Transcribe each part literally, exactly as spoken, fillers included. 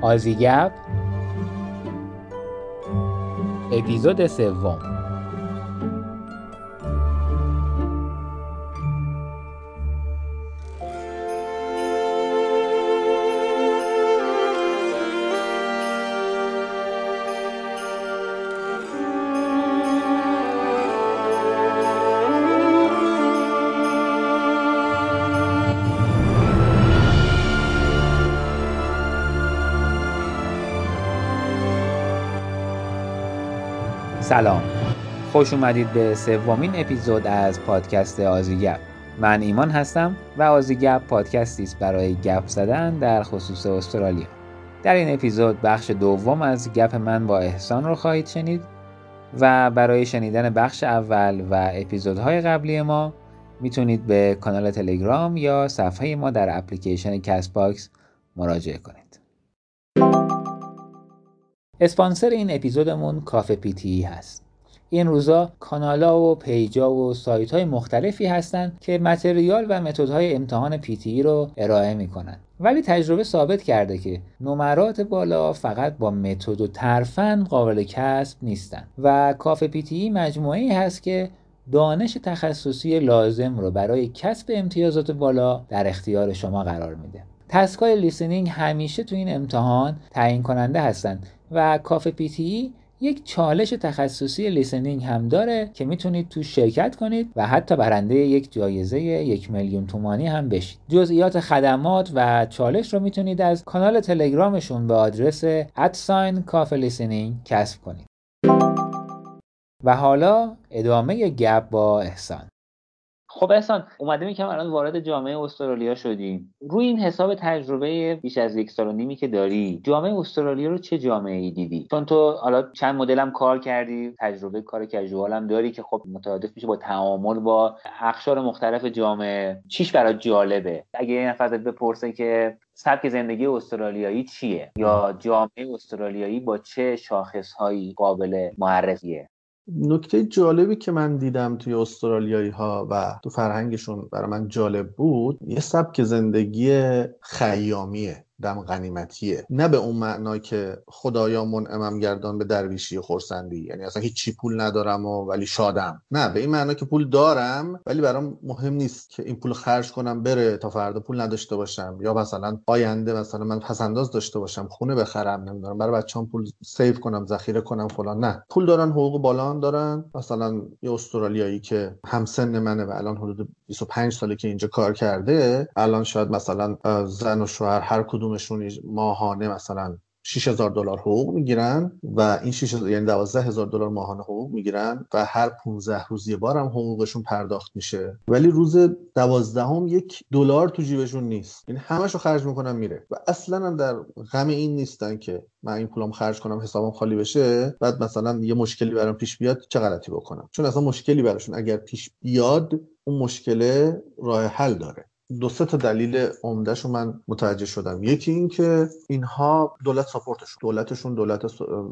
آزیگب اپیزود سوم. سلام، خوش اومدید به سومین اپیزود از پادکست آزی گپ. من ایمان هستم و آزی گپ پادکستی است برای گپ زدن در خصوص استرالیا. در این اپیزود بخش دوم از گپ من با احسان رو خواهید شنید و برای شنیدن بخش اول و اپیزودهای قبلی ما میتونید به کانال تلگرام یا صفحه ما در اپلیکیشن کست باکس مراجعه کنید. اسپانسر این اپیزودمون کافه پیتی هست. این روزا کانالا و پیجا و سایت‌های مختلفی هستن که متریال و متدهای امتحان پیتی رو ارائه میکنن. ولی تجربه ثابت کرده که نمرات بالا فقط با متد و ترفند قابل کسب نیستن و کافه پیتی مجموعه‌ای هست که دانش تخصصی لازم رو برای کسب امتیازات بالا در اختیار شما قرار میده. تسکای لیسنینگ همیشه تو این امتحان تعیین کننده هستن و کافه پیتی یک چالش تخصصی لیسنینگ هم داره که میتونید تو شرکت کنید و حتی برنده یک جایزه یک میلیون تومانی هم بشید. جزئیات خدمات و چالش رو میتونید از کانال تلگرامشون به آدرس ادساین کاف لیسنینگ کسب کنید. و حالا ادامه گپ با احسان. خب احسان، اومدیم که الان وارد جامعه استرالیا شدیم. روی این حساب تجربه بیش از یک سال و نیمی که داری، جامعه استرالیا رو چه جامعه‌ای دیدی؟ چون تو حالا چند مدلم کار کردی، تجربه کار کژوال هم داری که خب مترادف میشه با تعامل با اقشار مختلف جامعه. چیش برات جالبه؟ اگه یه نفر بپرسه که سبک زندگی استرالیایی چیه یا جامعه استرالیایی با چه شاخص‌هایی قابل معرفیه؟ نکته جالبی که من دیدم توی استرالیایی ها و تو فرهنگشون برای من جالب بود، یه سبک زندگی خیامیه، دم غنیمتیه. نه به اون معنا که خدایا منعمم گردان به درویشی خرسندی، یعنی اصلا هیچی پول ندارم و ولی شادم. نه، به این معنا که پول دارم ولی برام مهم نیست که این پول خرج کنم بره تا فردا پول نداشته باشم، یا مثلا آینده مثلا من پسنداز داشته باشم، خونه بخرم، نمیدونم برای بچه‌ام پول سیو کنم، ذخیره کنم فلان. نه، پول دارن، حقوق بالان دارن. مثلا یه استرالیایی که همسن منه و الان حدود بیست و پنج ساله که اینجا کار کرده، الان شاید مثلا زن و شوهر هر کدوم مشون ماهانه مثلا شش هزار دلار حقوق میگیرن و این شش یعنی دوازده هزار دلار ماهانه حقوق میگیرن و هر پانزده روز یه بار هم حقوقشون پرداخت میشه، ولی روز دوازدهم یک دلار تو جیبشون نیست. این همشو خرج میکنن میره و اصلا هم در غم این نیستن که من این پولام خرج کنم حسابم خالی بشه، بعد مثلا یه مشکلی برام پیش بیاد چه غلطی بکنم، چون اصلا مشکلی براشون اگر پیش بیاد اون مشکل راه حل داره. دو سه تا دلیل عمده‌شو من متوجه شدم. یکی این که اینها دولت ساپورتشون، دولتشون دولت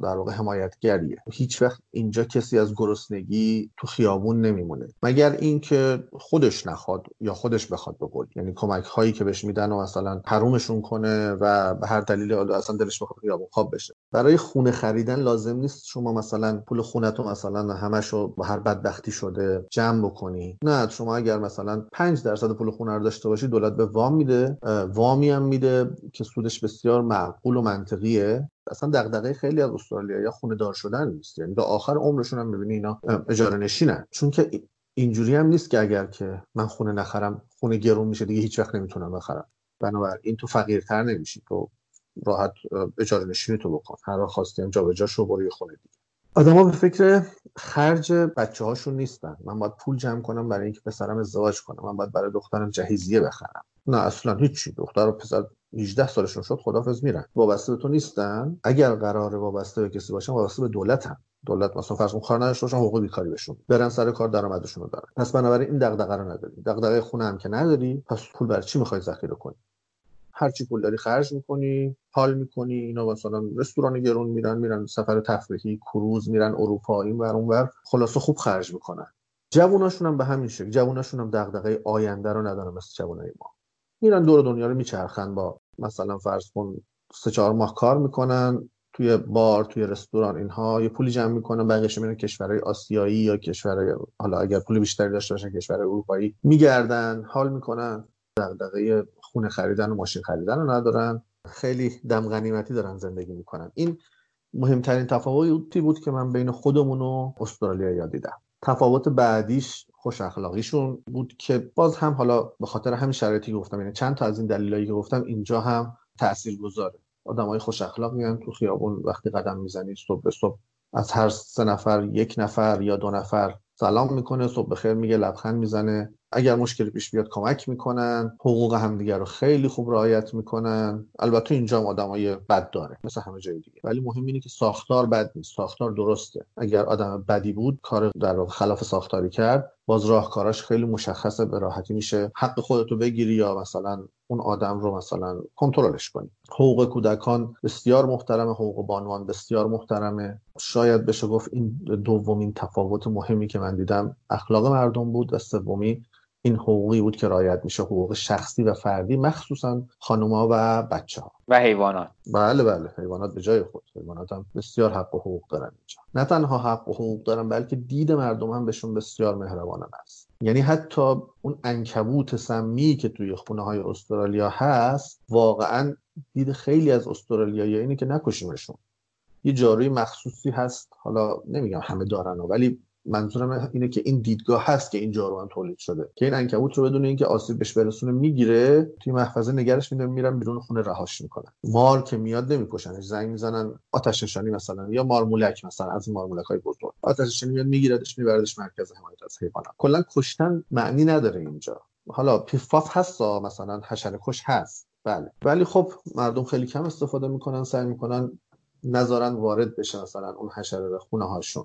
در واقع حمایتگریه. هیچ وقت اینجا کسی از گرسنگی تو خیابون نمیمونه مگر اینکه خودش نخواد یا خودش بخواد بگول. یعنی کمک هایی که بهش میدن و مثلا حرومشون کنه و به هر دلیل اصلا دلش بخواد خیابون خواب بشه. برای خونه خریدن لازم نیست شما مثلا پول خونتون مثلا همشو با هر بدبختی شده جمع بکنی. نه، شما اگر مثلا پنج درصد پول خونه رو داشته باشی دولت به وام میده، وامی هم میده که سودش بسیار معقول و منطقیه. اصلا دغدغه خیلی از استرالیایی‌ها خونه دار شدن نیست، یعنی تا آخر عمرشون هم میبینی اینا اجاره نشینن، چون که اینجوری هم نیست که اگر که من خونه نخرم خونه گرون میشه دیگه هیچ وقت نمیتونم بخرم. بنابراین تو فقیرتر نمیشی، تو راحت اجاره نشینی تو بکن، هر وقت خواستی هم جابجا شو برو خونه دیگه. آدم‌ها به فکر خرج بچه‌هاشون نیستن. من باید پول جمع کنم برای اینکه پسرم ازدواج کنه، من باید برای دخترم جهیزیه بخرم. نه اصلا هیچی، دختر و پسر هجده سالشون شد خداحافظ میرن. وابسته به تو نیستن. اگر قراره وابسته به کسی باشن وابسته به دولتن. دولت مثلا فرض کن کار نداشته باشن، حقوق بیکاری بهشون برن، سر کار درآمدشون رو دارن. پس بنابراین این دغدغه رو نداری. دغدغه خونه هم که نداری، پس پول برای چی می‌خوای ذخیره کنی؟ هر چی پول داری خرج میکنی، حال میکنی. اینا مثلا رستوران گرون میرن، میرن سفر تفریحی، کروز میرن اروپا، این ور اون ور، خلاصه خوب خرج میکنن. جووناشون هم به همین شکل، جووناشون هم دغدغه آینده رو ندارن مثل جوونای ما. میرن دور دنیا رو میچرخن با مثلا فرض کن سه چهار ماه کار میکنن توی بار، توی رستوران، اینها یه پولی جمع میکنن، بقیه‌اش میرن کشورهای آسیایی یا کشورهای، حالا اگر پول بیشتری داشته باشن کشورهای اروپایی، میگردن، حال میکنن، دغدغه خونه خریدن و ماشین خریدن رو ندارن، خیلی دم غنیمتی دارن زندگی میکنن. این مهمترین تفاوتی بود که من بین خودمون و استرالیا یاد دیدم. تفاوت بعدیش خوش اخلاقیشون بود که باز هم حالا به خاطر همین شرایطی که گفتم، یعنی چند تا از این دلایلی که گفتم اینجا هم تاثیرگذاره. آدمای خوش اخلاقین تو خیابون وقتی قدم میزنی صبح به صبح از هر سه نفر یک نفر یا دو نفر سلام میکنه، صبح بخیر میگه، لبخند میزنه، اگر مشکلی پیش بیاد کمک میکنن، حقوق همدیگه رو خیلی خوب رعایت میکنن. البته اینجا هم آدمای بد داره مثل همه جای دیگه، ولی مهم اینه که ساختار بد نیست، ساختار درسته. اگر آدم بدی بود کار در خلاف ساختاری کرد، باز راهکاراش خیلی مشخصه، به راحتی میشه حق خودتو بگیری یا مثلا اون آدم رو مثلا کنترلش کنی. حقوق کودکان بسیار محترمه، حقوق بانوان بسیار محترمه. شاید بشه گفت این دومین تفاوت مهمی که من دیدم اخلاق مردم بود، و سومی این حقوقی بود که رعایت میشه، حقوق شخصی و فردی، مخصوصا خانم‌ها و بچه‌ها و حیوانات. بله بله، حیوانات به جای خود، حیوانات هم بسیار حق و حقوق دارن اینجا. نه تنها حق و حقوق دارن، بلکه دید مردم هم بهشون بسیار مهربانه است. یعنی حتی اون عنکبوت سمی که توی خونه‌های استرالیا هست، واقعا دید خیلی از استرالیایی‌ها اینه که نکشیمشون. یه جاروی مخصوصی هست، حالا نمیگم همه دارن، ولی منظورم اینه که این دیدگاه هست که این جارو هم تولید شده که این عنکبوت رو بدون اینکه آسیب بهش برسونه میگیره توی محفظه، نگرش میدارن، میرن بیرون خونه رهاش میکنن. مار که میاد نمیکشنش، زنگ میزنن، آتش نشانی مثلا، یا مارمولک مثلا، از مارمولک‌های بزرگ آتش نشانی میاد میگیردش میبردش مرکز حمایت از حیوانات. کلا کشتن معنی نداره اینجا. حالا پیفاف هست، مثلا حشره کش هست، بله، ولی خب مردم خیلی کم استفاده میکنن، سعی میکنن نذارن وارد بشه مثلا اون حشره به خونه هاشون.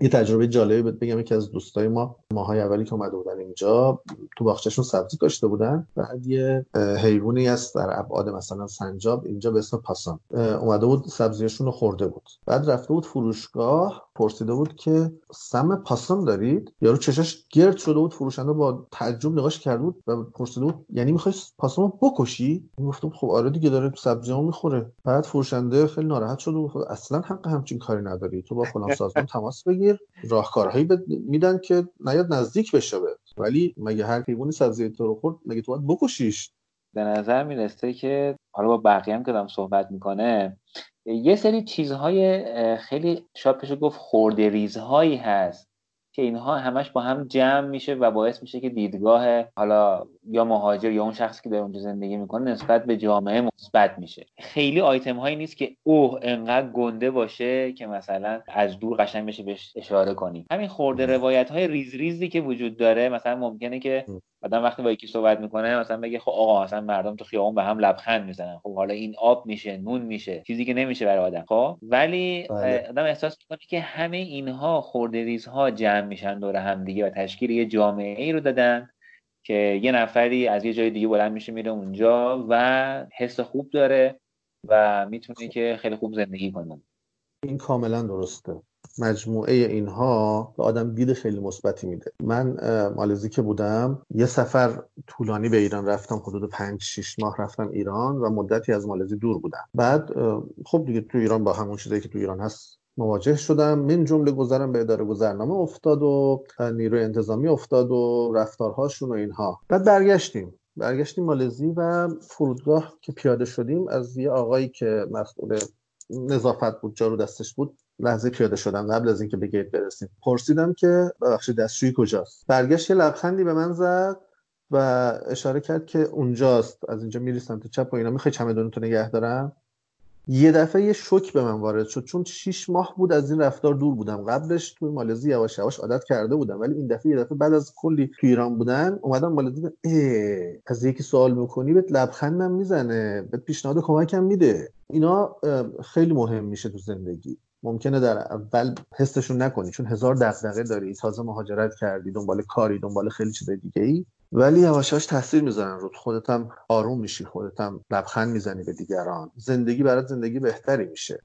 یه تجربه جالبی بهت بگم، یکی از دوستای ما ماهای اولی که اومده بودن اینجا، تو باغچه‌شون سبزی کاشته بودن، بعد یه حیوانی هست در ابعاد مثلا سنجاب اینجا به اسم پاسان، اومده بود سبزیشون رو خورده بود، بعد رفته بود فروشگاه پرسیده بود که سم پاسان دارید؟ یارو چشاش گرد شده بود، فروشنده با تعجب نگاهش کرده بود و پرسیده بود یعنی می‌خوای پاسان رو بکشی؟ گفتم خب آره دیگه، داره سبزیامو می‌خوره. بعد فروشنده خیلی ناراحت شد و گفت اصلا حق همچین کاری نداری، تو با فلان سازمان تماس بگیر، راهکارهایی میدن که نیاد نزدیک بشه بهت، ولی مگه هر حیوانی سبزی تو رو خورد مگه تو باید بکشیش؟ به نظر میرسه که حالا با بقیه هم که دارم صحبت میکنه، یه سری چیزهای خیلی شاید بشه گفت خورده ریزهایی هست که اینها همش با هم جمع میشه و باعث میشه که دیدگاه حالا یا مهاجر یا اون شخصی که در اونجا زندگی میکنه نسبت به جامعه مثبت میشه. خیلی آیتم هایی نیست که اوه انقدر گنده باشه که مثلا از دور قشنگ بشه بهش اشاره کنی. همین خورده روایت های ریز ریزی که وجود داره، مثلا ممکنه که آدم وقتی با یکی صحبت میکنه مثلا بگه خب آقا مثلا مردم تو خیابون به هم لبخند میزنن، خب حالا این آب میشه، نون میشه، چیزی که نمیشه برای آدم. خب ولی بله. آدم احساس میکنه که همه اینها خورده ریزها جمع میشن دور هم دیگه و تشکیل یه جامعه ای رو دادن که یه نفری از یه جای دیگه بلند میشه میره اونجا و حس خوب داره و میتونه که خیلی خوب زندگی کنه. این کاملا درسته. مجموعه اینها به آدم دید خیلی مثبتی میده. من مالزی که بودم یه سفر طولانی به ایران رفتم، حدود پنج شش ماه رفتم ایران و مدتی از مالزی دور بودم. بعد خب دیگه تو ایران با همون چیزایی که تو ایران هست مواجه شدم، من جمله گذرم به اداره گذرنامه افتاد و نیروی انتظامی افتاد و رفتارهاشون و اینها. بعد برگشتیم برگشتیم مالزی و فرودگاه که پیاده شدیم، از یه آقایی که مسئول نظافت بود، جارو دستش بود، لحظه پیاده شدم قبل از اینکه به گیت برسیم، پرسیدم که ببخشید دستشویی کجاست؟ برگشت یه لبخندی به من زد و اشاره کرد که اونجاست، از اینجا میری سمت چپ و اینا، میخوای چمدونتو نگه دارم؟ یه دفعه یه شوک به من وارد شد، چون شش ماه بود از این رفتار دور بودم. قبلش توی مالزی یواش یواش عادت کرده بودم، ولی این دفعه یه دفعه بعد از کلی تو ایران بودن اومدم مالزی، از یکی سوال می‌کنی بهت لبخندم میزنه، بهت پیشنهاد و کمکم میده. اینا خیلی مهم میشه تو زندگی. ممکنه در اول حسشون نکنی چون هزار دغدغه داری، تازه مهاجرت کردی، دنبال کاری، دنبال خیلی چیزای دیگه‌ای، ولی یواش یواش تاثیر میذارن رو خودت، هم آروم میشی، خودت هم لبخند میزنی به دیگران، زندگی برات زندگی بهتری میشه.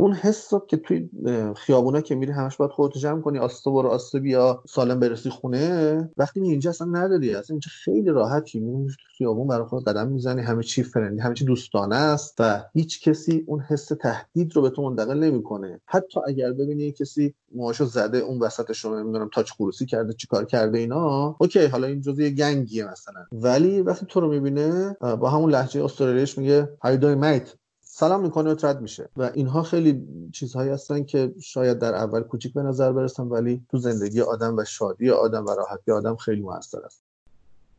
اون حس رو که توی خیابونا که میری همش باید خودت جمع کنی، آستا برو آستا بیا سالم برسی خونه، وقتی میری اینجا اصلا نداری، اصلا اینجا خیلی راحتی، میری تو خیابون برای خودت قدم میزنی، همه چی فرندی، همه چی دوستانه است و هیچ کسی اون حس تهدید رو به تو منتقل نمیکنه. حتی اگر ببینی کسی موهاشو زده اون وسطش رو نمیدونم تاچ خروسی کرده چیکار کرده اینا، اوکی حالا این جزء یه گنگیه مثلا، ولی وقتی تو رو میبینه با همون لهجه استرالیاییش میگه هاو دو میت، سلام میکنه و رد میشه. و اینها خیلی چیزهایی هستن که شاید در اول کوچیک به نظر برسن ولی تو زندگی آدم و شادی آدم و راحتی آدم خیلی موثر است.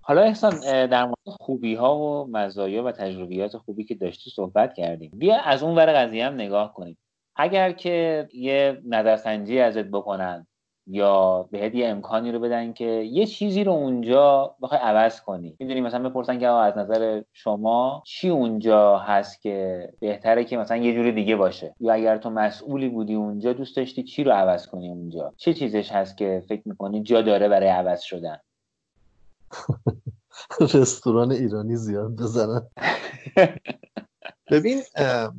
حالا احسان در مورد خوبی‌ها و مزایا و تجربیات خوبی که داشتی صحبت کردیم، بیا از اون ور قضیه هم نگاه کنیم. اگر که یه نظرسنجی ازت بکنن یا بهت یه امکانی رو بدن که یه چیزی رو اونجا بخوای عوض کنی، میدونی مثلا بپرسن که از نظر شما چی اونجا هست که بهتره که مثلا یه جوری دیگه باشه، یا اگر تو مسئولی بودی اونجا دوست داشتی چی رو عوض کنی اونجا، چه چیزش هست که فکر میکنی جا داره برای عوض شدن؟ رستوران ایرانی زیاد بزنن. ببین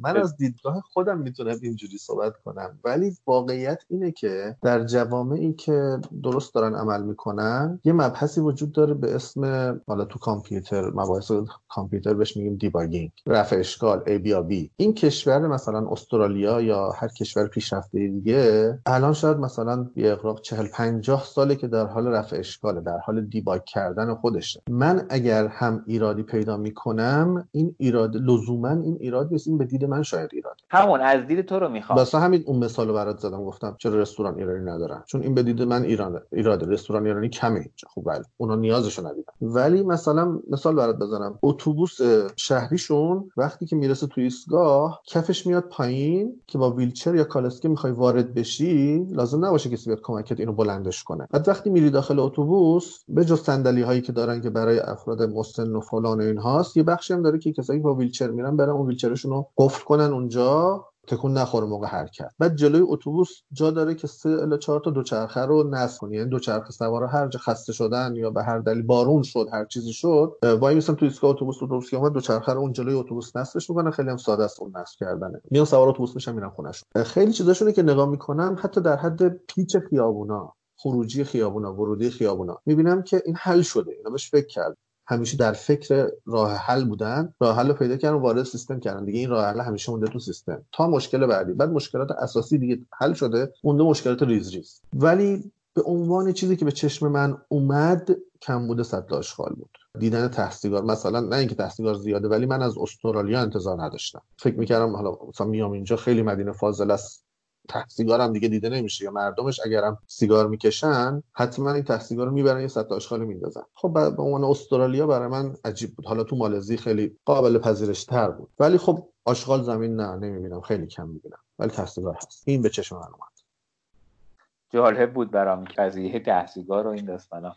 من از دیدگاه خودم میتونم اینجوری صحبت کنم، ولی واقعیت اینه که در جوامعی که درست دارن عمل میکنن یه مبحثی وجود داره به اسم، حالا تو کامپیوتر مباحث کامپیوتر بهش میگیم دیباگینگ، رفع اشکال، ای بی آر بی. این کشور مثلا استرالیا یا هر کشور پیشرفته دیگه الان شاید مثلا یه اقراق چهل پنجاه ساله که در حال رفع اشکاله، در حال دیباگ کردن خودشه. من اگر هم ایرادی پیدا میکنم، این ایراد لزوما این ایراد نیست، این به دید من شاید ایراد، همون از دید تو رو میخوام، واسه همین اون مثالو برات زدم، گفتم چرا رستوران ایرانی ندارن، چون این به دید من ایران ایراد رستوران ایرانی کمه اینجا. خب بله اونا نیازشو ندیدن، ولی مثلا مثال برات بزنم، اتوبوس شهریشون وقتی که میرسه تو ایستگاه کفش میاد پایین که با ویلچر یا کالسکه میخوای وارد بشی لازم نباشه کسی بیاد کمکت اینو بلندش کنه. بعد وقتی میری داخل اتوبوس به جز صندلی هایی که دارن که برای افراد مسن و فلان و اینهاست، یه بخشی هم داره که کسایی با ویلچر میرن برن ویلچرشون رو قفل کنن اونجا تکون نخوره موقع حرکت. بعد جلوی اتوبوس جا داره که سه الی چهار تا دوچرخه رو نصب کنی، یعنی دوچرخه سوارا هر جا خسته شدن یا به هر دلیل بارون شد هر چیزی شد، وای میسن تو ایستگاه اتوبوس، اتوبوس که اومد دوچرخه رو اون جلوی اتوبوس نصبش میکنن. خیلی هم ساده است اون نصب کردنه، میان سوار اتوبوس میشن میرن خونه‌شون. خیلی چیزاشونه که نگاه میکنم، حتی در حد پیچ خیابونا، خروجی خیابونا، ورودی خیابونا، میبینم که این حل شده، اینا بهش فکر کرد، همیشه در فکر راه حل بودن، راه حل رو پیدا کردن، وارد سیستم کردن، دیگه این راه حل همیشه مونده تو سیستم تا مشکل بعدی. بعد مشکلات اساسی دیگه حل شده، مونده مشکلات ریز ریز. ولی به عنوان چیزی که به چشم من اومد کم بوده سطح اشغال بود، دیدن تحصیلگار مثلا، نه اینکه تحصیلگار زیاده ولی من از استرالیا انتظار نداشتم، فکر می‌کردم حالا مثلا میام اینجا خیلی مدینه فاضله است، تحصیلگار هم دیگه دیده نمیشه، یا مردمش اگرم سیگار میکشن حتما این تحصیلگار رو میبرن یه سطح اشغال میندازن. خب به عنوان استرالیا برای من عجیب بود، حالا تو مالزی خیلی قابل پذیرش تر بود، ولی خب اشغال زمین نه نمیبینم، خیلی کم میبینم، ولی تحصیلگار هست. این به چشم من اومد، جالب بود برام قضیه تحصیلگار و این داستانا.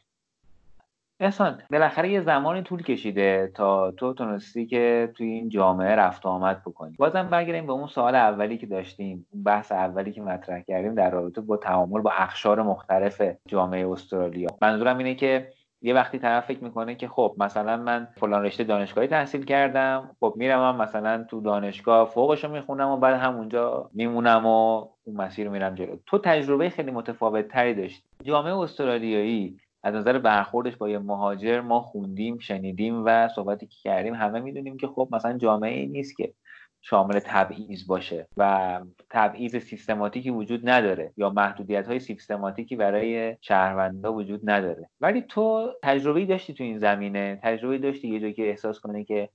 احسان بالاخره یه زمانی طول کشیده تا تو تونستی که توی این جامعه رفت و آمد بکنی. بازم برگردیم به اون سوال اولی که داشتیم، اون بحث اولی که مطرح کردیم در رابطه با تعامل با اقشار مختلف جامعه استرالیا. منظورم اینه که یه وقتی طرف فکر میکنه که خب مثلا من فلان رشته دانشگاهی تحصیل کردم، خب میرم مثلا تو دانشگاه فوقشو میخونم و بعد همونجا میمونم و اون مسیر میرم جلو. تو تجربه خیلی متفاوت تری داشتی. جامعه استرالیایی از نظر برخوردش با یه مهاجر، ما خوندیم شنیدیم و صحبتی که کردیم همه میدونیم که خب مثلا جامعه ای نیست که شامل تبعیض باشه و تبعیض سیستماتیکی وجود نداره یا محدودیت‌های سیستماتیکی برای شهروندا وجود نداره. ولی تو تجربه‌ای داشتی تو این زمینه، تجربه‌ای داشتی یه جایی که احساس کنی که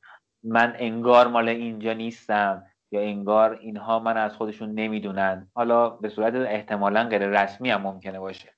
من انگار مال اینجا نیستم یا انگار اینها من از خودشون نمیدونن، حالا به صورت احتمالاً غیر رسمی هم ممکنه باشه.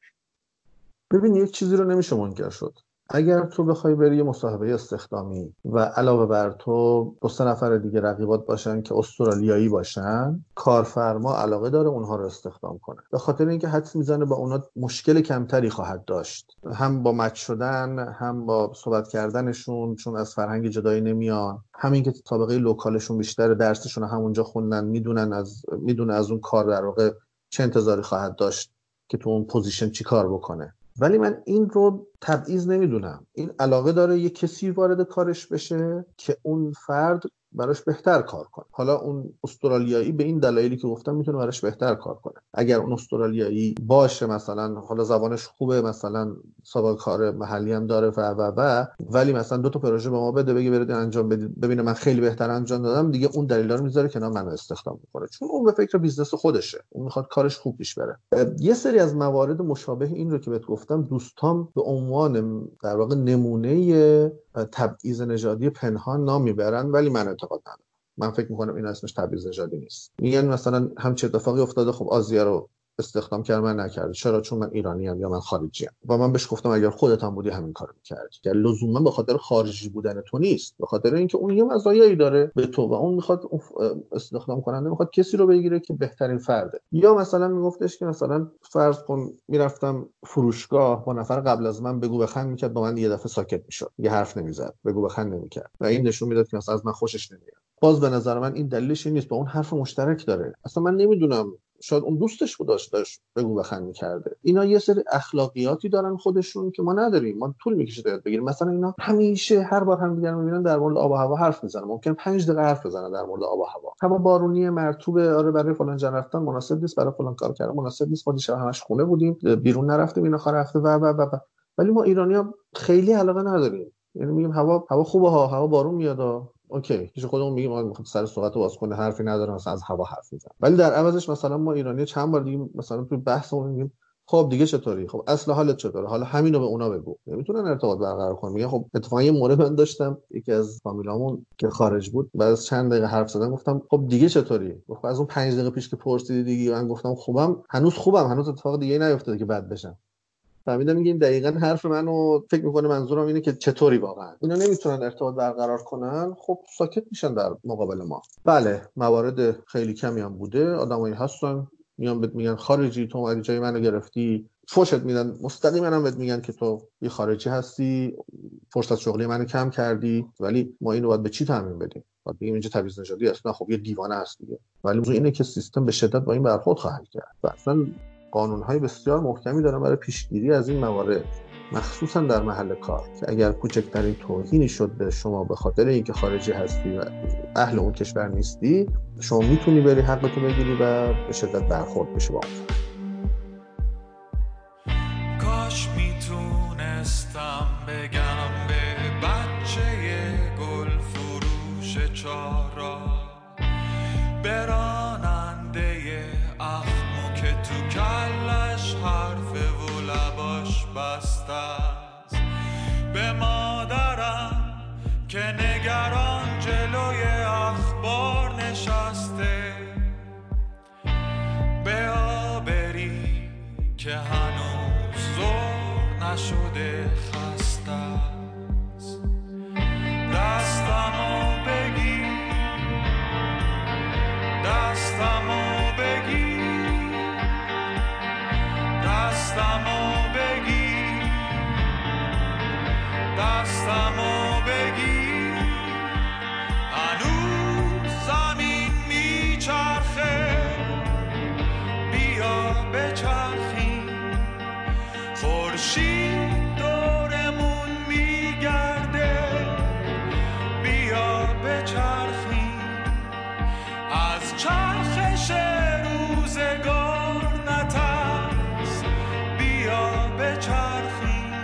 ببین یک چیزی رو نمیشه منکر شد، اگر تو بخوای بری یه مصاحبه استخدامی و علاوه بر تو دو سه نفر دیگه رقیبات باشن که استرالیایی باشن، کارفرما علاقه داره اونها رو استخدام کنه، به خاطر اینکه حدس میزنه با اونها مشکل کمتری خواهد داشت، هم با مچ شدن، هم با صحبت کردنشون، چون از فرهنگ جدایی نمیان، همین که سابقه لوکالشون بیشتره، درسشون همونجا خوندن، میدونن از میدونه از اون کار در واقع چه انتظاری خواهد داشت که تو اون پوزیشن چیکار بکنه. ولی من این رو تبعیض نمیدونم، این علاقه داره یه کسی وارد کارش بشه که اون فرد براش بهتر کار کنه. حالا اون استرالیایی به این دلایلی که گفتم میتونه براش بهتر کار کنه. اگر اون استرالیایی باشه مثلا حالا زبانش خوبه، مثلا سابقه کار محلی هم داره و و و ولی مثلا دو تا پروژه به ما بده بگه برید انجام بدید، ببینه من خیلی بهتر انجام دادم، دیگه اون دلیلا رو میذاره کنار، منو استخدام میکنه، چون اون به فکر بیزنس خودشه، اون میخواد کارش خوب پیش بره. یه سری از موارد مشابه این رو که بهت گفتم دوستام به عنوان در واقع نمونه تبعیض نژادی پنهان نمیبرن، ولی من اعتقاد ندارم، من فکر میکنم این اسمش تبعیض نژادی نیست. میگن مثلا همچین اتفاقی افتاده، خب آسیا رو استخدام کرد من نکرد، چرا؟ چون من ایرانی ام یا من خارجی ام. و من بهش گفتم اگر خودت هم بودی همین کارو می‌کردی، که لزوما به خاطر خارجی بودن تو نیست، به خاطر اینکه اون یه مزایایی داره به تو و اون می‌خواد استخدام کننده می‌خواد کسی رو بگیره که بهترین فرده. یا مثلا میگفتش که مثلا فرض کن میرفتم فروشگاه با نفر قبل از من بگو بخند می‌کرد، با من یه دفعه ساکت می‌شد، یه حرف نمی‌زد، بگو بخند نمی‌کرد و این نشون میداد که مثلا از من خوشش نمیاد. باز به نظر من این دلیلش این نیست، با اون حرف مشترک داره، اصلا من نمی‌دونم شاید اون دوستش بود داشت بگو بخند می‌کرده. اینا یه سری اخلاقیاتی دارن خودشون که ما نداریم، ما طول می‌کشه تا بگیریم. مثلا اینا همیشه هر بار هم دیگه می‌بینن در مورد آب و هوا حرف می‌زنن، ممکن پنج دقیقه حرف بزنن در مورد آب و هوا، هوا بارونی مرطوبه، آره برای فلان جا رفتن مناسب نیست، برای فلان کار کردن مناسب نیست، ما دیشب همش خونه بودیم بیرون نرفتیم، اینا آخر هفته و و و و ولی ما ایرانی‌ها خیلی علاقه نداریم، یعنی میگیم هوا هوا خوبه ها، هوا بارون میاد، اوکی، هیچ خودمون میگیم آقا میخوام سر صحبت باز کنه، حرفی ندارم مثلا از هوا حرف میزنم. ولی در عوضش مثلا ما ایرانی چند بار دیگه مثلا تو بحثمون میگیم خب دیگه چطوری، خب اصل حالت چطوره، حالا همین رو به اونا بگو. نمیتونن ارتباط برقرار کنن. میگن خب اتفاقا یه مورد من داشتم، یکی از فامیلامون که خارج بود، بعد از چند دقیقه حرف زدن گفتم خب دیگه چطوری، گفت از اون پنج دقیقه پیش که پرسیدی دیگه، من گفتم خوبم، هنوز خوبم، هنوز اتفاق دیگه نیفتاده که بد بشم. فهمیدم میگه این دقیقاً حرف منو فکر میکنه، منظورم اینه که چطوری واقعا اینا نمیتونن ارتباط برقرار کنن، خب ساکت میشن در مقابل ما. بله، موارد خیلی کمی هم بوده، آدمایی هستن میان بهت میگن خارجی، تو اومدی جای منو گرفتی، فوشت میدن مستقیما، هم بهت میگن که تو یه خارجی هستی، فرصت شغلی منو کم کردی. ولی ما اینو باید به چی تضمین بدیم؟ باید بگیم اینجا تبعیض نژادی است؟ نه خب یه دیوانه است دیگه. ولی موضوع اینه که سیستم به شدت با این برخورد خواهد کرد و اصلا قانون‌های بسیار محکمی دارن برای پیشگیری از این موارد، مخصوصا در محل کار، که اگر کوچکترین توهینی شد به شما به خاطر اینکه خارجی هستی و اهل اون کشور نیستی، شما میتونی بری حقتو بگیری و به شدت برخورد بشه با اون. کاش میتونستم بگم به بچه گل فروش چارا، براننده اخ که تو کلش حرف و لباش بسته است، به مادرم که نگران جلوی اخبار نشسته، به آبری که هنوز زور نشده خسته است، دستمو بگی دستمو بگی دستمو بگی دستمو بگی، هنوز زمین میچرخه، بیا بچرخیم، خورشید دورمون میگرده، بیا بچرخیم، از چرخش روزگار چرخیم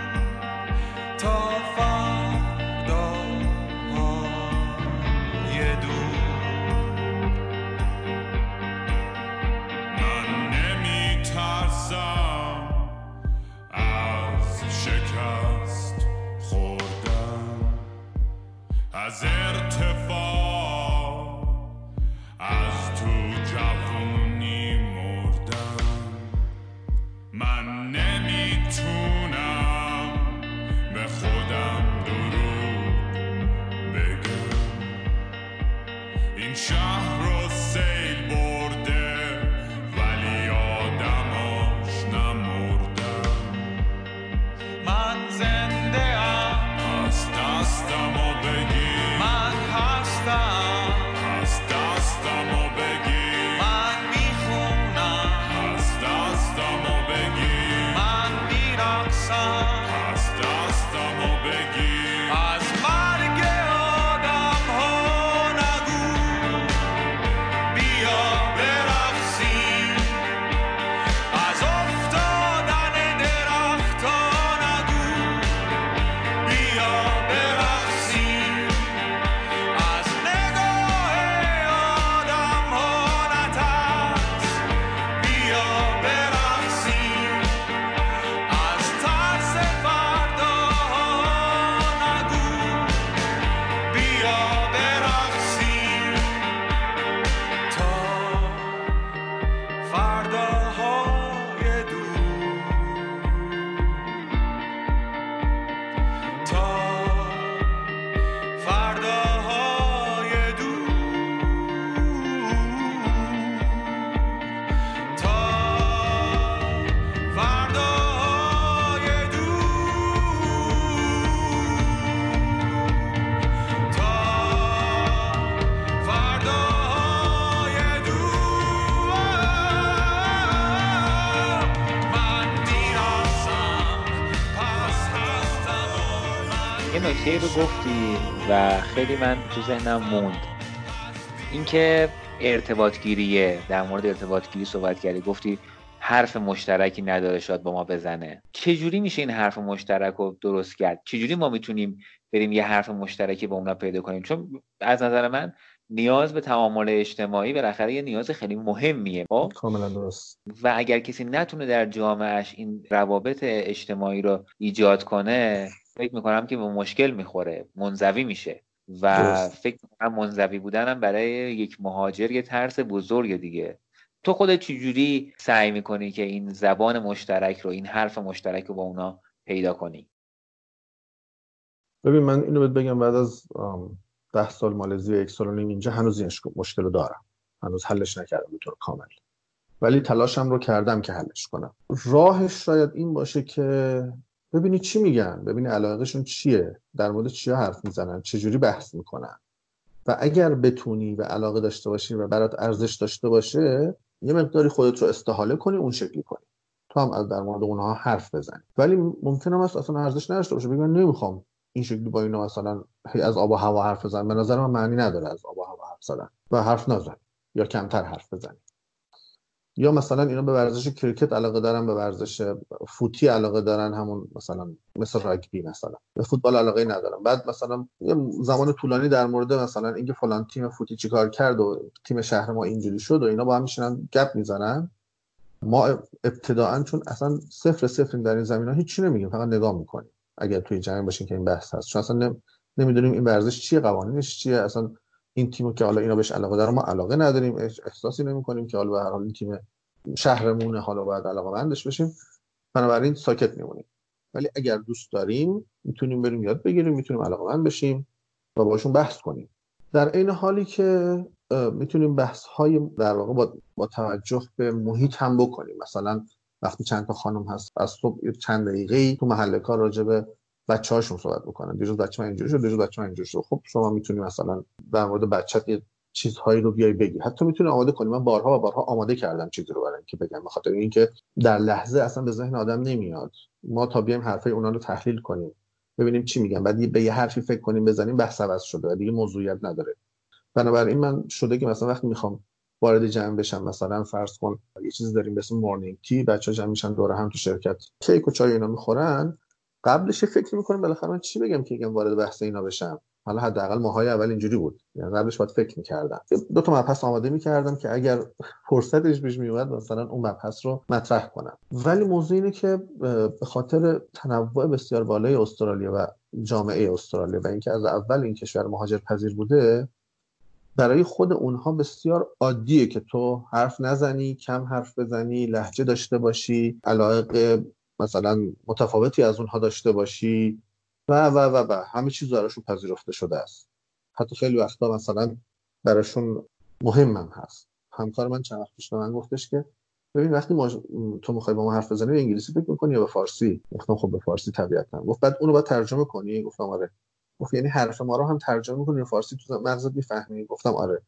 تا فردا یه دور. من نمی ترسم از شکست خوردن، از ارتفاع، از تو جوانی مردن، من نمیتونم به خودم دروغ بگم، این شهر رو سیل برده ولی آدماش نمردن، من زنده ام، از دستمو بگیر. یه نکته رو گفتی و خیلی من تو ذهنم موند، اینکه ارتباط گیریه، در مورد ارتباط گیری صحبت کردی، گفتی حرف مشترکی نداره شاید با ما بزنه. چجوری میشه این حرف مشترک رو درست کرد؟ چجوری ما میتونیم بریم یه حرف مشترکی با اونا پیدا کنیم؟ چون از نظر من نیاز به تعامل اجتماعی بالاخره یه نیاز خیلی مهمیه. کاملا درست. و اگر کسی نتونه در جامعهش این روابط اجتماعی رو ایجاد کنه، فکر میکنم که به مشکل میخوره، منزوی میشه. و درست. فکر میکنم منزوی بودنم برای یک مهاجر یه ترس بزرگه دیگه. تو خودت چجوری سعی میکنی که این زبان مشترک رو، این حرف مشترک رو با اونا پیدا کنی؟ ببین من اینو بهت بگم، بعد از ده سال مالزی و یک سال و نیم اینجا هنوز این مشکل رو دارم، هنوز حلش نکردم به طور کامل، ولی تلاشم رو کردم که حلش کنم. راهش شاید این باشه که ببینی چی میگن، ببینی علاقهشون چیه، در مورد چیا حرف میزنن، چجوری بحث میکنن، و اگر بتونی و علاقه داشته باشی و برات ارزش داشته باشه، یه مقداری خودت رو استحاله کنی، اون شکلی کنی، تو هم از در مورد اونها حرف بزنی. ولی ممکنه هم اصلا ارزش نداشته باشه، بگم نمیخوام این شکلی با اینا مثلا از آب و هوا حرف بزنم، به نظر من معنی نداره از آب و هوا حرف زدن، و حرف نزن یا کمتر حرف بزنی. یا مثلا اینا به ورزش کریکت علاقه دارن، به ورزش فوتی علاقه دارن، همون مثلا مثل راگبی، مثلا به فوتبال علاقه ندارن. بعد مثلا یه زمان طولانی در مورد مثلا اینکه فلان تیم فوتی چیکار کرد و تیم شهر ما اینجوری شد و اینا با هم میشینن گپ میزنن. ما ابتداعا چون اصلا صفر صفر در این زمینه هیچ چیزی نمیگیم، فقط نگاه میکنیم. اگر توی جمع باشین که این بحث هست، چون اصلا نمیدونیم این ورزش چیه، قوانینش چیه، اصلا این تیمو که حالا اینا بهش علاقه دارن ما علاقه نداریم، احساسی نمی‌کنیم که حالا به هر حال این تیم شهرمونه، حالا باید علاقه‌مندش بشیم، بنابراین ساکت میمونیم. ولی اگر دوست داریم میتونیم بریم یاد بگیریم، میتونیم علاقه‌مند بشیم و باشون بحث کنیم، در عین حالی که میتونیم بحث‌های در واقع با, با توجه به محیط هم بکنیم. مثلا وقتی چند تا خانم هست، از صبح چند دقیقه‌ای تو محل کار راجع به بچه‌هاشون صحبت می‌کنن، دیروز بچه‌م اینجوری شد، دیروز بچه‌م اینجوری شد. خب شما می‌تونی مثلا در مورد بچه‌ت یه چیزهایی رو بیای بگی، حتی می‌تونی آماده کنی. من بارها و بارها آماده کردم چیزی رو برای اینکه بگم، به خاطر اینکه در لحظه اصلا به ذهن آدم نمیاد، ما تا بیایم حرفای اونا رو تحلیل کنیم، ببینیم چی میگن، بعد به یه حرفی فکر کنیم بزنیم، بحث عوض شده و دیگه موضوعیت نداره. بنابراین من شده که مثلا وقتی می‌خوام وارد جمع بشن، مثلا فرض کن یه چیزی داریم به اسم مورنینگ تی، بچه‌ها جمع میشن دور هم تو شرکت، کیک و چای اینا میخورن، قبلش فکر میکنم بالاخره من چی بگم که بگم وارد بحث اینا بشم. حالا حداقل ماهای اول اینجوری بود، یعنی قبلش باید فکر میکردم، دو تا مبحث آماده میکردم که اگر فرصتش پیش میومد مثلا اون مبحث رو مطرح کنم. ولی موضوع اینه که به خاطر تنوع بسیار بالای استرالیا و جامعه استرالیا و اینکه از اول این کشور مهاجرپذیر بوده، برای خود اونها بسیار عادیه که تو حرف نزنی، کم حرف بزنی، لهجه داشته باشی، علاقه مثلا متفاوتی از اونها داشته باشی و و و و همه چیز براشون پذیرفته شده است. حتی خیلی وقتا مثلا براشون مهم هم هست. همکار من چند وقت پیش به من گفتش که ببین وقتی ما تو می‌خوای با ما حرف بزنی به انگلیسی فکر می‌کنی یا به فارسی؟ گفتم خب به فارسی طبیعتاً. گفت بعد اونو باید ترجمه کنی؟ گفتم آره. گفت یعنی حرف ما رو هم ترجمه می‌کنی به فارسی تو مغزت می‌فهمی؟ گفتم آره.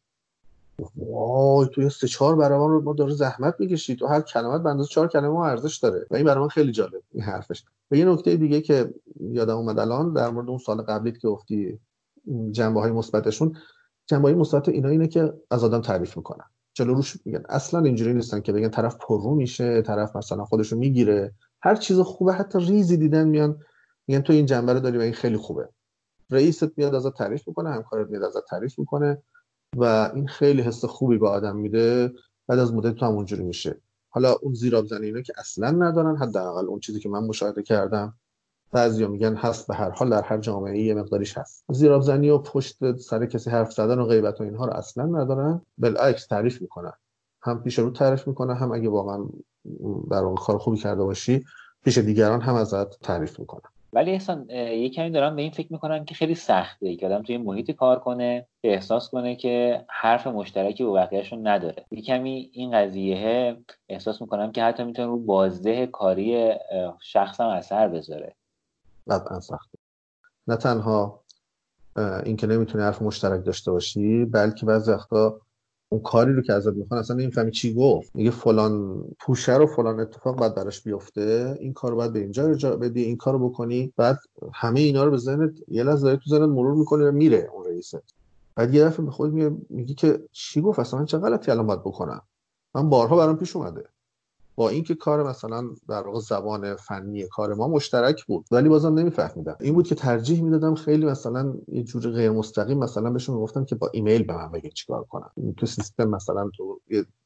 گفت وای تو سه چهار برابر رو ما داره زحمت می‌کشی، تو هر کلمه به اندازه چهار کلمه ارزش داره. و این برای من خیلی جالب این حرفش. و یه نکته دیگه که یادم اومد الان در مورد اون سال قبلیت که گفتی جنبه‌های مثبتشون، جنبه‌های مثبت اینا اینه که از آدم تعریف می‌کنن، جلو روش میگن، اصلا اینجوری نیستن که بگن طرف پررو میشه، طرف مثلا خودشو میگیره، هر چیز خوبه حتی ریزی دیدن میان میگن تو این جنبه رو داری و این خیلی خوبه. رئیست میاد ازت تعریف میکنه، همکارت میاد ازت تعریف میکنه و این خیلی حس خوبی به آدم میده. بعد از مدت تو هم اونجوری میشه. حالا اون زیراب زنی اینا که اصلا ندارن، حداقل اون چیزی که من مشاهده کردم، بعضیا میگن هست، به هر حال در هر جامعه یه مقداریش هست، زیراب زنی و پشت سر کسی حرف زدن و غیبت و اینها رو اصلا ندارن، بالعکس تعریف میکنن، هم پیش رو تعریف میکنن، هم اگه واقعا در اون کار خوبی کرده باشی پیش دیگران هم ازت تعریف میکنن. ولی احسان یه کمی دارم به این فکر میکنم که خیلی سخته که آدم توی محیط کار کنه که احساس کنه که حرف مشترکی با بقیه‌شون نداره. یه کمی این قضیه احساس میکنم که حتی میتونه رو بازده کاری شخصم اثر بذاره. طبعا سخته، نه تنها این که نمیتونی حرف مشترک داشته باشی، بلکه بعضی وقتا اون کاری رو که ازت میخوان اصلا نمیفهمی چی گفت، میگه فلان پوشه رو فلان اتفاق بعد براش بیفته، این کارو بعد به اینجا رجا بدی، این کارو بکنی، بعد همه اینا رو به ذهنت یه لحظه داره تو ذهنت مرور میکنه و میره اون رئیسه. بعد یه دفعه به خودت میگه میگی که چی گفت اصلا، من چه غلطی الان باید بکنم؟ من بارها برام پیش اومده با اینکه کار مثلا در واقع زبان فنی کار ما مشترک بود ولی بازم نمیفهمیدم. این بود که ترجیح میدادم خیلی مثلا یه جور غیر مستقیم مثلا بهشون میگفتم که با ایمیل به من بگه چیکار کنم، تو سیستم مثلا تو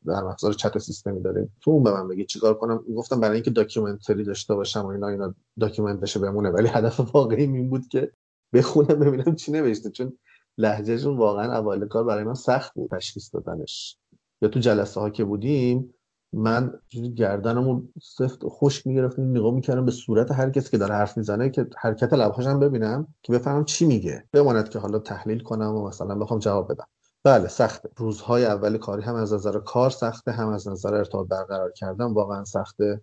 در ابزار چت سیستمی داره تو اون به من بگه چیکار کنم. میگفتم برای اینکه داکیومنتری داشته باشم و اینا اینا داکیومنت بشه بمونه، ولی هدف واقعی این بود که بخونم ببینم چی نوشته، چون لهجهشون واقعا اوایل کار برای من سخت بود تشخیص دادنش. یا تو جلسه ها که بودیم من گردنمو سفت و خشک میگرفتم، نگاه میکردم به صورت هر کسی که داره حرف میزنه که حرکت لب‌هاشم ببینم که بفهمم چی میگه، بماند که حالا تحلیل کنم و مثلا بخوام جواب بدم. بله سخته، روزهای اول کاری هم از نظر کار سخته، هم از نظر ارتباط برقرار کردن واقعا سخته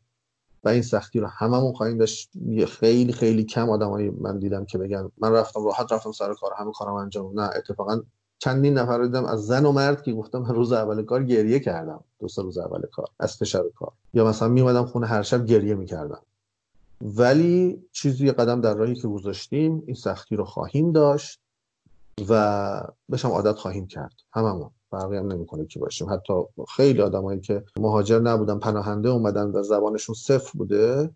و این سختی رو هممون خواهیم داشت. خیلی خیلی کم آدمایی من دیدم که بگن من رفتم راحت رفتم سر کار همه کارام انجام، نه اتفاقا چندین نفر دیدم از زن و مرد که گفتم من روز اول کار گریه کردم، دو سه روز اول کار از فشار کار، یا مثلا می اومدم خونه هر شب گریه میکردم. ولی چیزی قدم در راهی که گذاشتیم این سختی رو خواهیم داشت و بهش هم عادت خواهیم کرد هممون، فرقی هم نمیکنه کی باشیم. حتی خیلی آدمایی که مهاجر نبودن پناهنده اومدن و زبانشون صفر بوده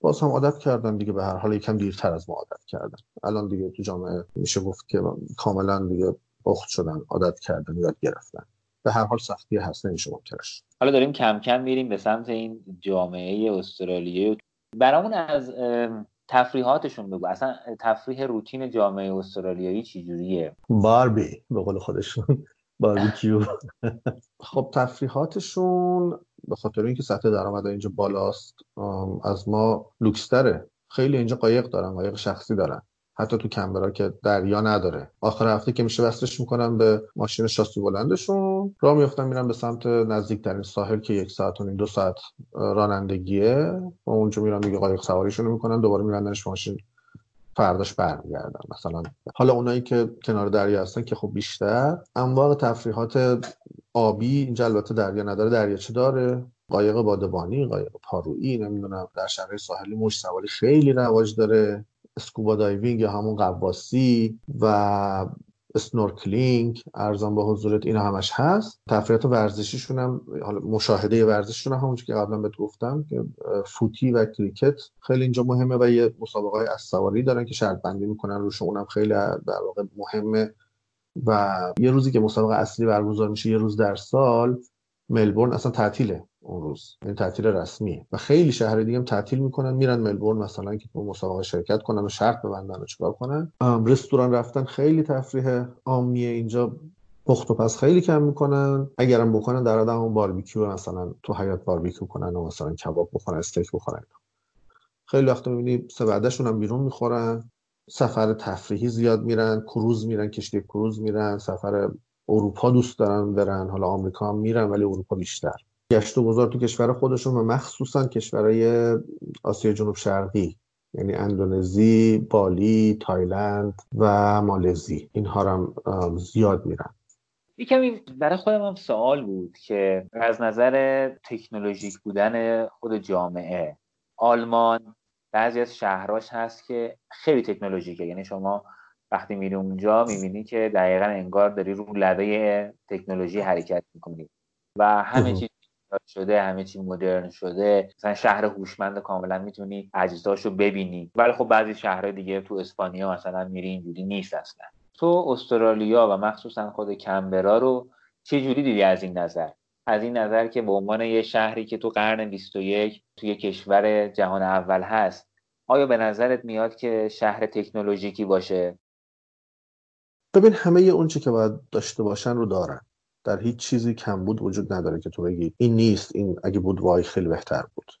باز هم عادت کردن دیگه، به هر حال یکم دیرتر از ما عادت کردن. الان دیگه تو جامعه میشه گفت که کاملا دیگه بخت شدن، عادت کردن، یاد گرفتن. به هر حال سختی هست نمیشه منکرش. حالا داریم کم کم میریم به سمت این جامعه استرالیایی. برامون از تفریحاتشون بگو. اصلا تفریح روتین جامعه استرالیایی چی جوریه؟ باربی به قول خودشون، باربیکیو. خب تفریحاتشون به خاطر اینکه سطح درآمد اینجا بالاست از ما لوکس تره. خیلی اینجا قایق دارن، قایق شخصی دارن. حتی تو کمبرا که دریا نداره، آخر هفته که میشه وصلش میکنم به ماشین شاسی بلندشون، راه میافتم میرم به سمت نزدیکترین ساحل که یک ساعت و نیم دو ساعت رانندگیه و اونجا میرم دیگه قایق سواریشون رو میکنم، دوباره میرندنش ماشین، فرداش برمیگردم. مثلا حالا اونایی که کنار دریا هستن که خب بیشتر انواع تفریحات آبی اینجا، البته دریا نداره، دریاچه داره، قایق بادبانی، قایق پارویی، نمیدونم در شهرهای ساحلی موج سواری خیلی رواج داره، اسکوبا دایوینگ یا همون غواصی و اسنورکلینگ ارزان با حضورت، اینا همش هست. تفریحات ورزشیشون هم حالا مشاهده ورزششون هم همونجوری که قبلا بهت گفتم که فوتی و کریکت خیلی اینجا مهمه و یه مسابقه‌های اسب‌سواری دارن که شرط بندی میکنن روش، اونم خیلی در واقع مهمه و یه روزی که مسابقه اصلی برگزار میشه یه روز در سال، ملبورن اصلا تعطیله اون روز، این تعطیل رسمیه و خیلی شهر دیگه هم تعطیل میکنن میرن ملبورن مثلا که تو مسابقه شرکت کنن و شرط ببندن و چیکار کنن. رستوران رفتن خیلی تفریح عامیه اینجا، پخت و پز خیلی کم میکنن، اگرم بکنن در آدم اون باربیکیو مثلا تو حیاط باربیکیو کنن و مثلا کباب بخورن، استیک بخورن. خیلی وقتا میبینی سه بعدشون هم بیرون میخورن، سفر تفریحی زیاد میرن، کروز میرن، کشتی کروز میرن، سفر اروپا دوست دارن برن، حالا آمریکا هم میرن ولی اروپا بیشتر. گشت و گذار تو کشور خودشون و مخصوصا کشورهای آسیا جنوب شرقی، یعنی اندونزی، بالی، تایلند و مالزی، اینها رو هم زیاد میرن. یکمی برای خودم هم سوال بود که از نظر تکنولوژیک بودن خود جامعه، آلمان بعضی از شهرهاش هست که خیلی تکنولوژیکه، یعنی شما وقتی میری اونجا میبینی که دقیقاً انگار داری رو لبه تکنولوژی حرکت میکنی و همه چیز شده، همه چی مدرن شده، مثلا شهر هوشمند کاملا میتونی اجزاشو ببینی. ولی خب بعضی شهرهای دیگه تو اسپانیا مثلا میری اینجوری نیست اصلا. تو استرالیا و مخصوصا خود کمبرا رو چه جوری دیدی از این نظر؟ از این نظر که به عنوان یه شهری که تو قرن بیست و یک توی کشور جهان اول هست، آیا به نظرت میاد که شهر تکنولوژیکی باشه؟ ببین همه اون چی که باید داشته باشن رو دارن، در هیچ چیزی کمبود وجود نداره که تو بگی این نیست، این اگه بود وای خیلی بهتر بود.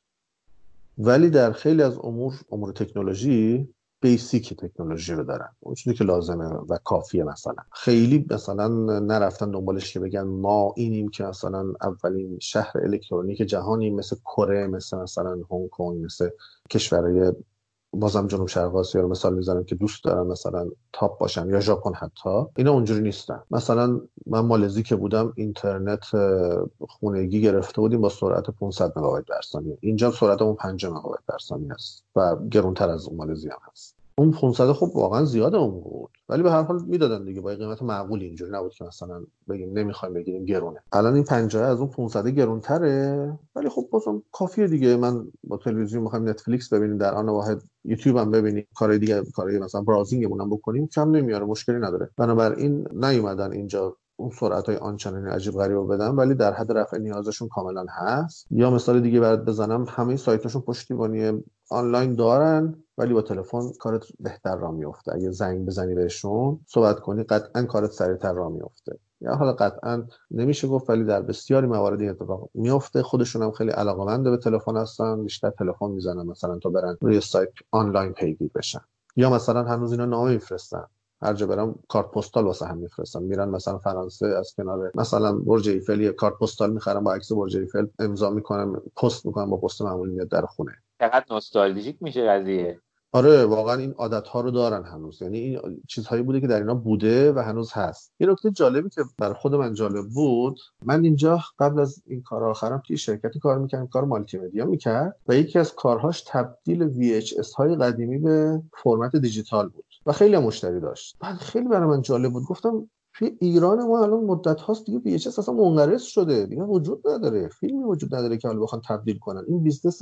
ولی در خیلی از امور امور تکنولوژی بیسیک تکنولوژی رو دارن، اون چیزی که لازمه و کافیه. مثلا خیلی مثلا نرفتن دنبالش که بگن ما اینیم که مثلا اولین شهر الکترونیک جهانی، مثل کره، مثل مثلا هنگ کنگ، مثل کشورهای بازم جنوب شرق آسیا رو مثال میزنم که دوست دارم مثلا تاپ باشم، یا ژاپن حتی، اینا اونجوری نیستن. مثلا من مالزی که بودم اینترنت خونگی گرفته بودیم با سرعت پانصد مگابایت در ثانیه، اینجا سرعتمون پنج مگابایت در ثانیه است و گرانتر از اون مالزی هم هست. اون پانصد خب واقعا زیادمون بود، ولی به هر حال میدادن دیگه با قیمت معقولی، اینجوری نبود که مثلا بگیم نمیخوایم بگیریم گرونه. الان این پنجاه از اون پانصد گرانتره، ولی خب بازم کافیه دیگه. من با تلویزیون میخوایم نتفلیکس ببینیم، در آن واحد یوتیوب هم ببینیم، کارهای دیگه کارهای مثلا براوزینگمون هم بکنیم، کم نمیاره، مشکلی نداره. بنابراین نیومدن اینجا اون سرعت‌های آنچنانی عجیب غریب رو بدن، ولی در حد رفع نیازشون کاملا هست. یا مثال دیگه برات بزنم، همه سایت‌هاشون پشتیبانی آنلاین دارن، ولی با تلفن کارت بهتر راه میفته. اگه زنگ بزنی بهشون، صحبت کنی، قطعاً کارت سریع‌تر راه میفته. یا حالا قطعاً نمیشه گفت، ولی در بسیاری موارد این اتفاق میفته. خودشون هم خیلی علاقه‌مند به تلفن هستن، بیشتر تلفن میزنن مثلا تا برن روی سایت آنلاین پیگیری بشن. یا مثلا هنوز اینا نامه میفرستن، هر جا برم کارت پستال واسه هم میفرستم، میرن مثلا فرانسه، از کنار مثلا برج ایفل یه کارت پستال میخرم با عکس برج ایفل، امضا میکنم، پست میکنم، با پست معمولی میاد در خونه. چقدر نوستالژیک میشه قضیه. آره واقعا این عادت ها رو دارن هنوز، یعنی این چیزهایی بوده که در اینا بوده و هنوز هست. یه نکته جالبی که برای خود من جالب بود، من اینجا قبل از این کار آخرام که شرکتی کار میکردم، کار مالتی مدیا میکرد و یکی از کارهاش تبدیل وی اچ اس های قدیمی به فرمت دیجیتال بود و خیلی مشتری داشت. بعد خیلی برای من جالب بود، گفتم توی ایران ما الان مدت هاست دیگه وی اچ اس اصلا منقرض شده، دیگه وجود نداره، فیلمی وجود نداره که حالا بخوان تبدیل کنن. این بیزنس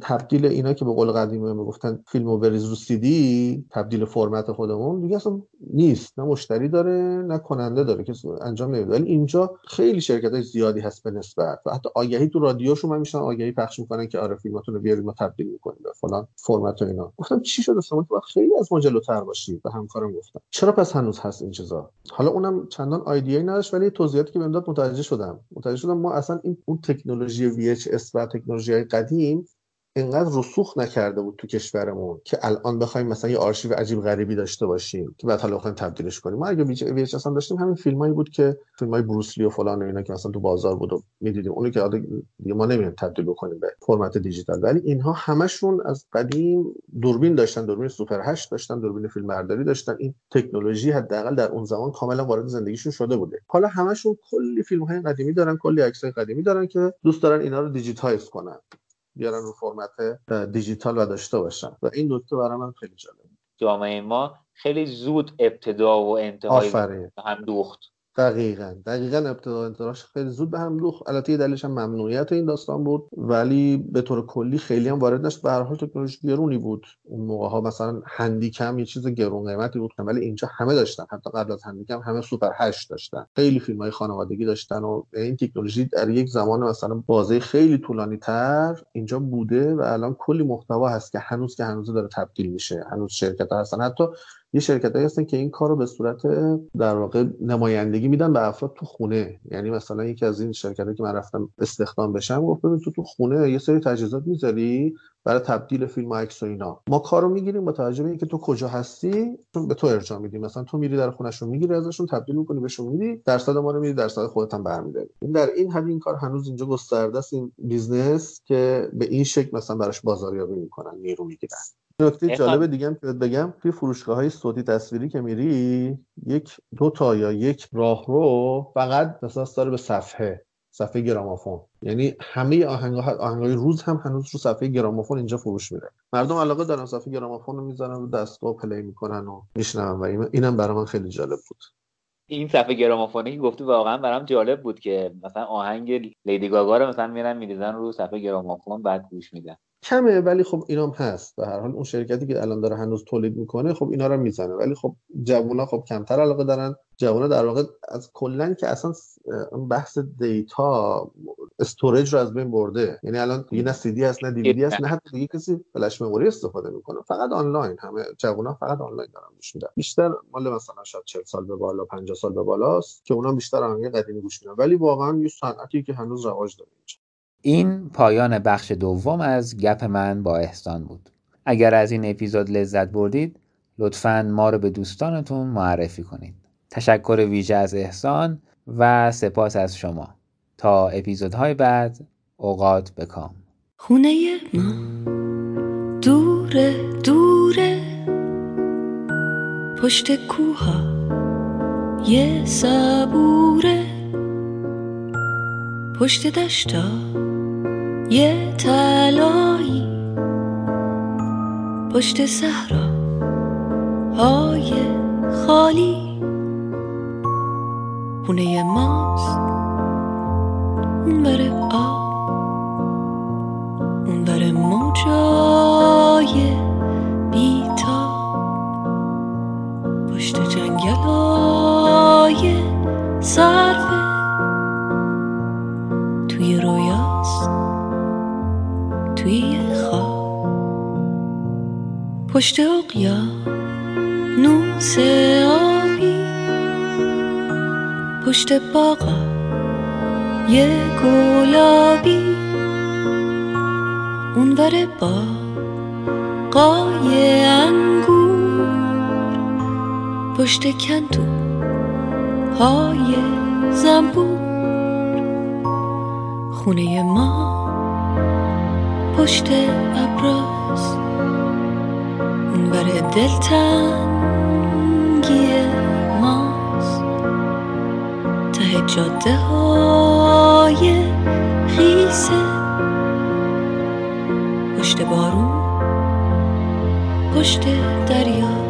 تبدیل اینا که به قول قدیمی میگفتن فیلمو بریز رو سی دی، تبدیل فرمت خودمون، دیگه اصلا نیست، نه مشتری داره نه کننده داره که انجام نمیده. ولی اینجا خیلی شرکت‌های زیادی هست به نسبت، و حتی آگهی تو رادیوشون من میشن آگهی پخش میکنن که آره فیلماتونو بیارید ما تبدیل میکنیم به فلان فرمت و اینا. گفتم چی شده شما که خیلی از ما جلوتر باشید؟ به همکارم گفتم چرا پس هنوز هست این چیزا. حالا اونم چندان ایده نداشت، ولی توضیحاتی که بهم داد متوجه شدم متوجه شدم ما اصلا این اون تکنولوژی وی اچ اس و تکنولوژی‌های قدیم اینقدر رسوخ نکرده بود تو کشورمون که الان بخوایم مثلا یه آرشیو عجیب غریبی داشته باشیم که بعد حالا بخوایم تبدیلش کنیم. ما اگه وی اچ اس اصلا داشتیم، همین فیلمایی بود که فیلمای بروسلی و فلان و اینا که مثلا تو بازار بود و می‌دیدیم، اونو که ما نمی‌ریم تبدیل بکنیم به فرمت دیجیتال. ولی اینها همشون از قدیم دوربین داشتن، دوربین سوپر هشت داشتن، دوربین فیلمبرداری داشتن. این تکنولوژی حداقل در اون زمان کاملا وارد زندگیشون شده بوده. حالا همشون کلی فیلم‌های قدیمی دارن، کلی عکس‌های قدیمی دارن که دوست دارن اینا رو دیجیتالایز کنن، بیارن رو فرمت دیجیتال و داشته باشن. و این نکته برای من خیلی جالب بود. جامعه ما خیلی زود ابتدا و انتهای هم دوخت. دقیقاً دقیقاً ابتدا و انتهاش خیلی زود به هم دوخت. البته دلیلش هم ممنوعیت این داستان بود، ولی به طور کلی خیلی هم وارد نشد. به هر حال تکنولوژی گرونی بود اون موقع ها، مثلا هندیکم یه چیز گرون قیمتی بود، ولی اینجا همه داشتن. حتی قبل از هندیکم همه سوپر هشت داشتن، خیلی فیلم‌های خانوادگی داشتن و این تکنولوژی در یک زمان مثلا بازه خیلی طولانی‌تر اینجا بوده و الان کلی محتوا هست که هنوز که هنوز داره تبدیل میشه. هنوز شرکت‌ها هستن، حتی یه شرکتایی هستن که این کارو به صورت در واقع نمایندگی میدن به افراد تو خونه. یعنی مثلا یکی از این شرکتایی که من رفتم استخدام بشم گفت ببین تو تو خونه یه سری تجهیزات میذاری برای تبدیل فیلم و عکس و اینا، ما کارو میگیریم با توجه به اینکه تو کجا هستی به تو ارجاع میدیم. مثلا تو میری در خونه‌شون میگیری ازشون، تبدیل میکنی بهشون میدی، درصد ما رو میدی، درصد خودت هم برمی‌داری. این در این همین کار هنوز اینجا گسترده است، این بیزنس که به این شکل مثلا براش بازاریابی میکنن، نیرو میگیرن. نکته جالب دیگه هم که بگم، توی فروشگاه‌های صوتی تصویری که میری، یک دو تا یا یک راهرو فقط اساس داره به صفحه صفحه گرامافون. یعنی همه آهنگ‌ها آهنگ‌های روز هم هنوز رو صفحه گرامافون اینجا فروش میره. مردم علاقه دارن صفحه گرامافون رو میذارن رو دستگاه، پلی میکنن و میشنون و اینم برای من خیلی جالب بود. این صفحه گرامافونی که گفتی واقعا برام جالب بود که مثلا آهنگ لیدی گاگا رو مثلا میرن میریزن رو صفحه گرامافون بعد گوش میدن. کمه، ولی خب اینام هست. به هر حال اون شرکتی که الان داره هنوز تولید میکنه خب اینا رو میزنه، ولی خب جوونا خب کمتر علاقه دارن. جوونا در واقع از کلا که اصلا بحث دیتا استوریج رو از بین برده. یعنی الان دیگه نه سی دی هست، نه دی وی دی هست، نه حتی دیگه کسی فلش مموری استفاده میکنه، فقط آنلاین. همه جوونا فقط آنلاین دارن گوش میدن، بیشتر مال مثلا شاید چهل سال به بالا، پنجاه سال به بالاست که اونا بیشتر آهنگ قدیمی گوش میدن. ولی واقعا یه صنعتی که هنوز رواج داره. این پایان بخش دوم از گپ من با احسان بود. اگر از این اپیزود لذت بردید، لطفاً ما رو به دوستانتون معرفی کنید. تشکر ویژه از احسان و سپاس از شما. تا اپیزودهای بعد، اوقات بکام. خونه ما دور دوره دوره پشت کوها یه سبوره، پشت دشتا یه تلایی، پشت صحرا های خالی خونه ماست. اون بره آب، اون بره موجای بیتا، پشت جنگل های صرفه توی رویاست، توی خواب، پشت اقیانوس آبی، پشت باغا یه گلابی، اونور باغای انگور، پشت کندو های زنبور، خونه ما پشت ابراز، اونور دلتنگی ماست، ته جاده های خیسه، پشت بارون، پشت دریا،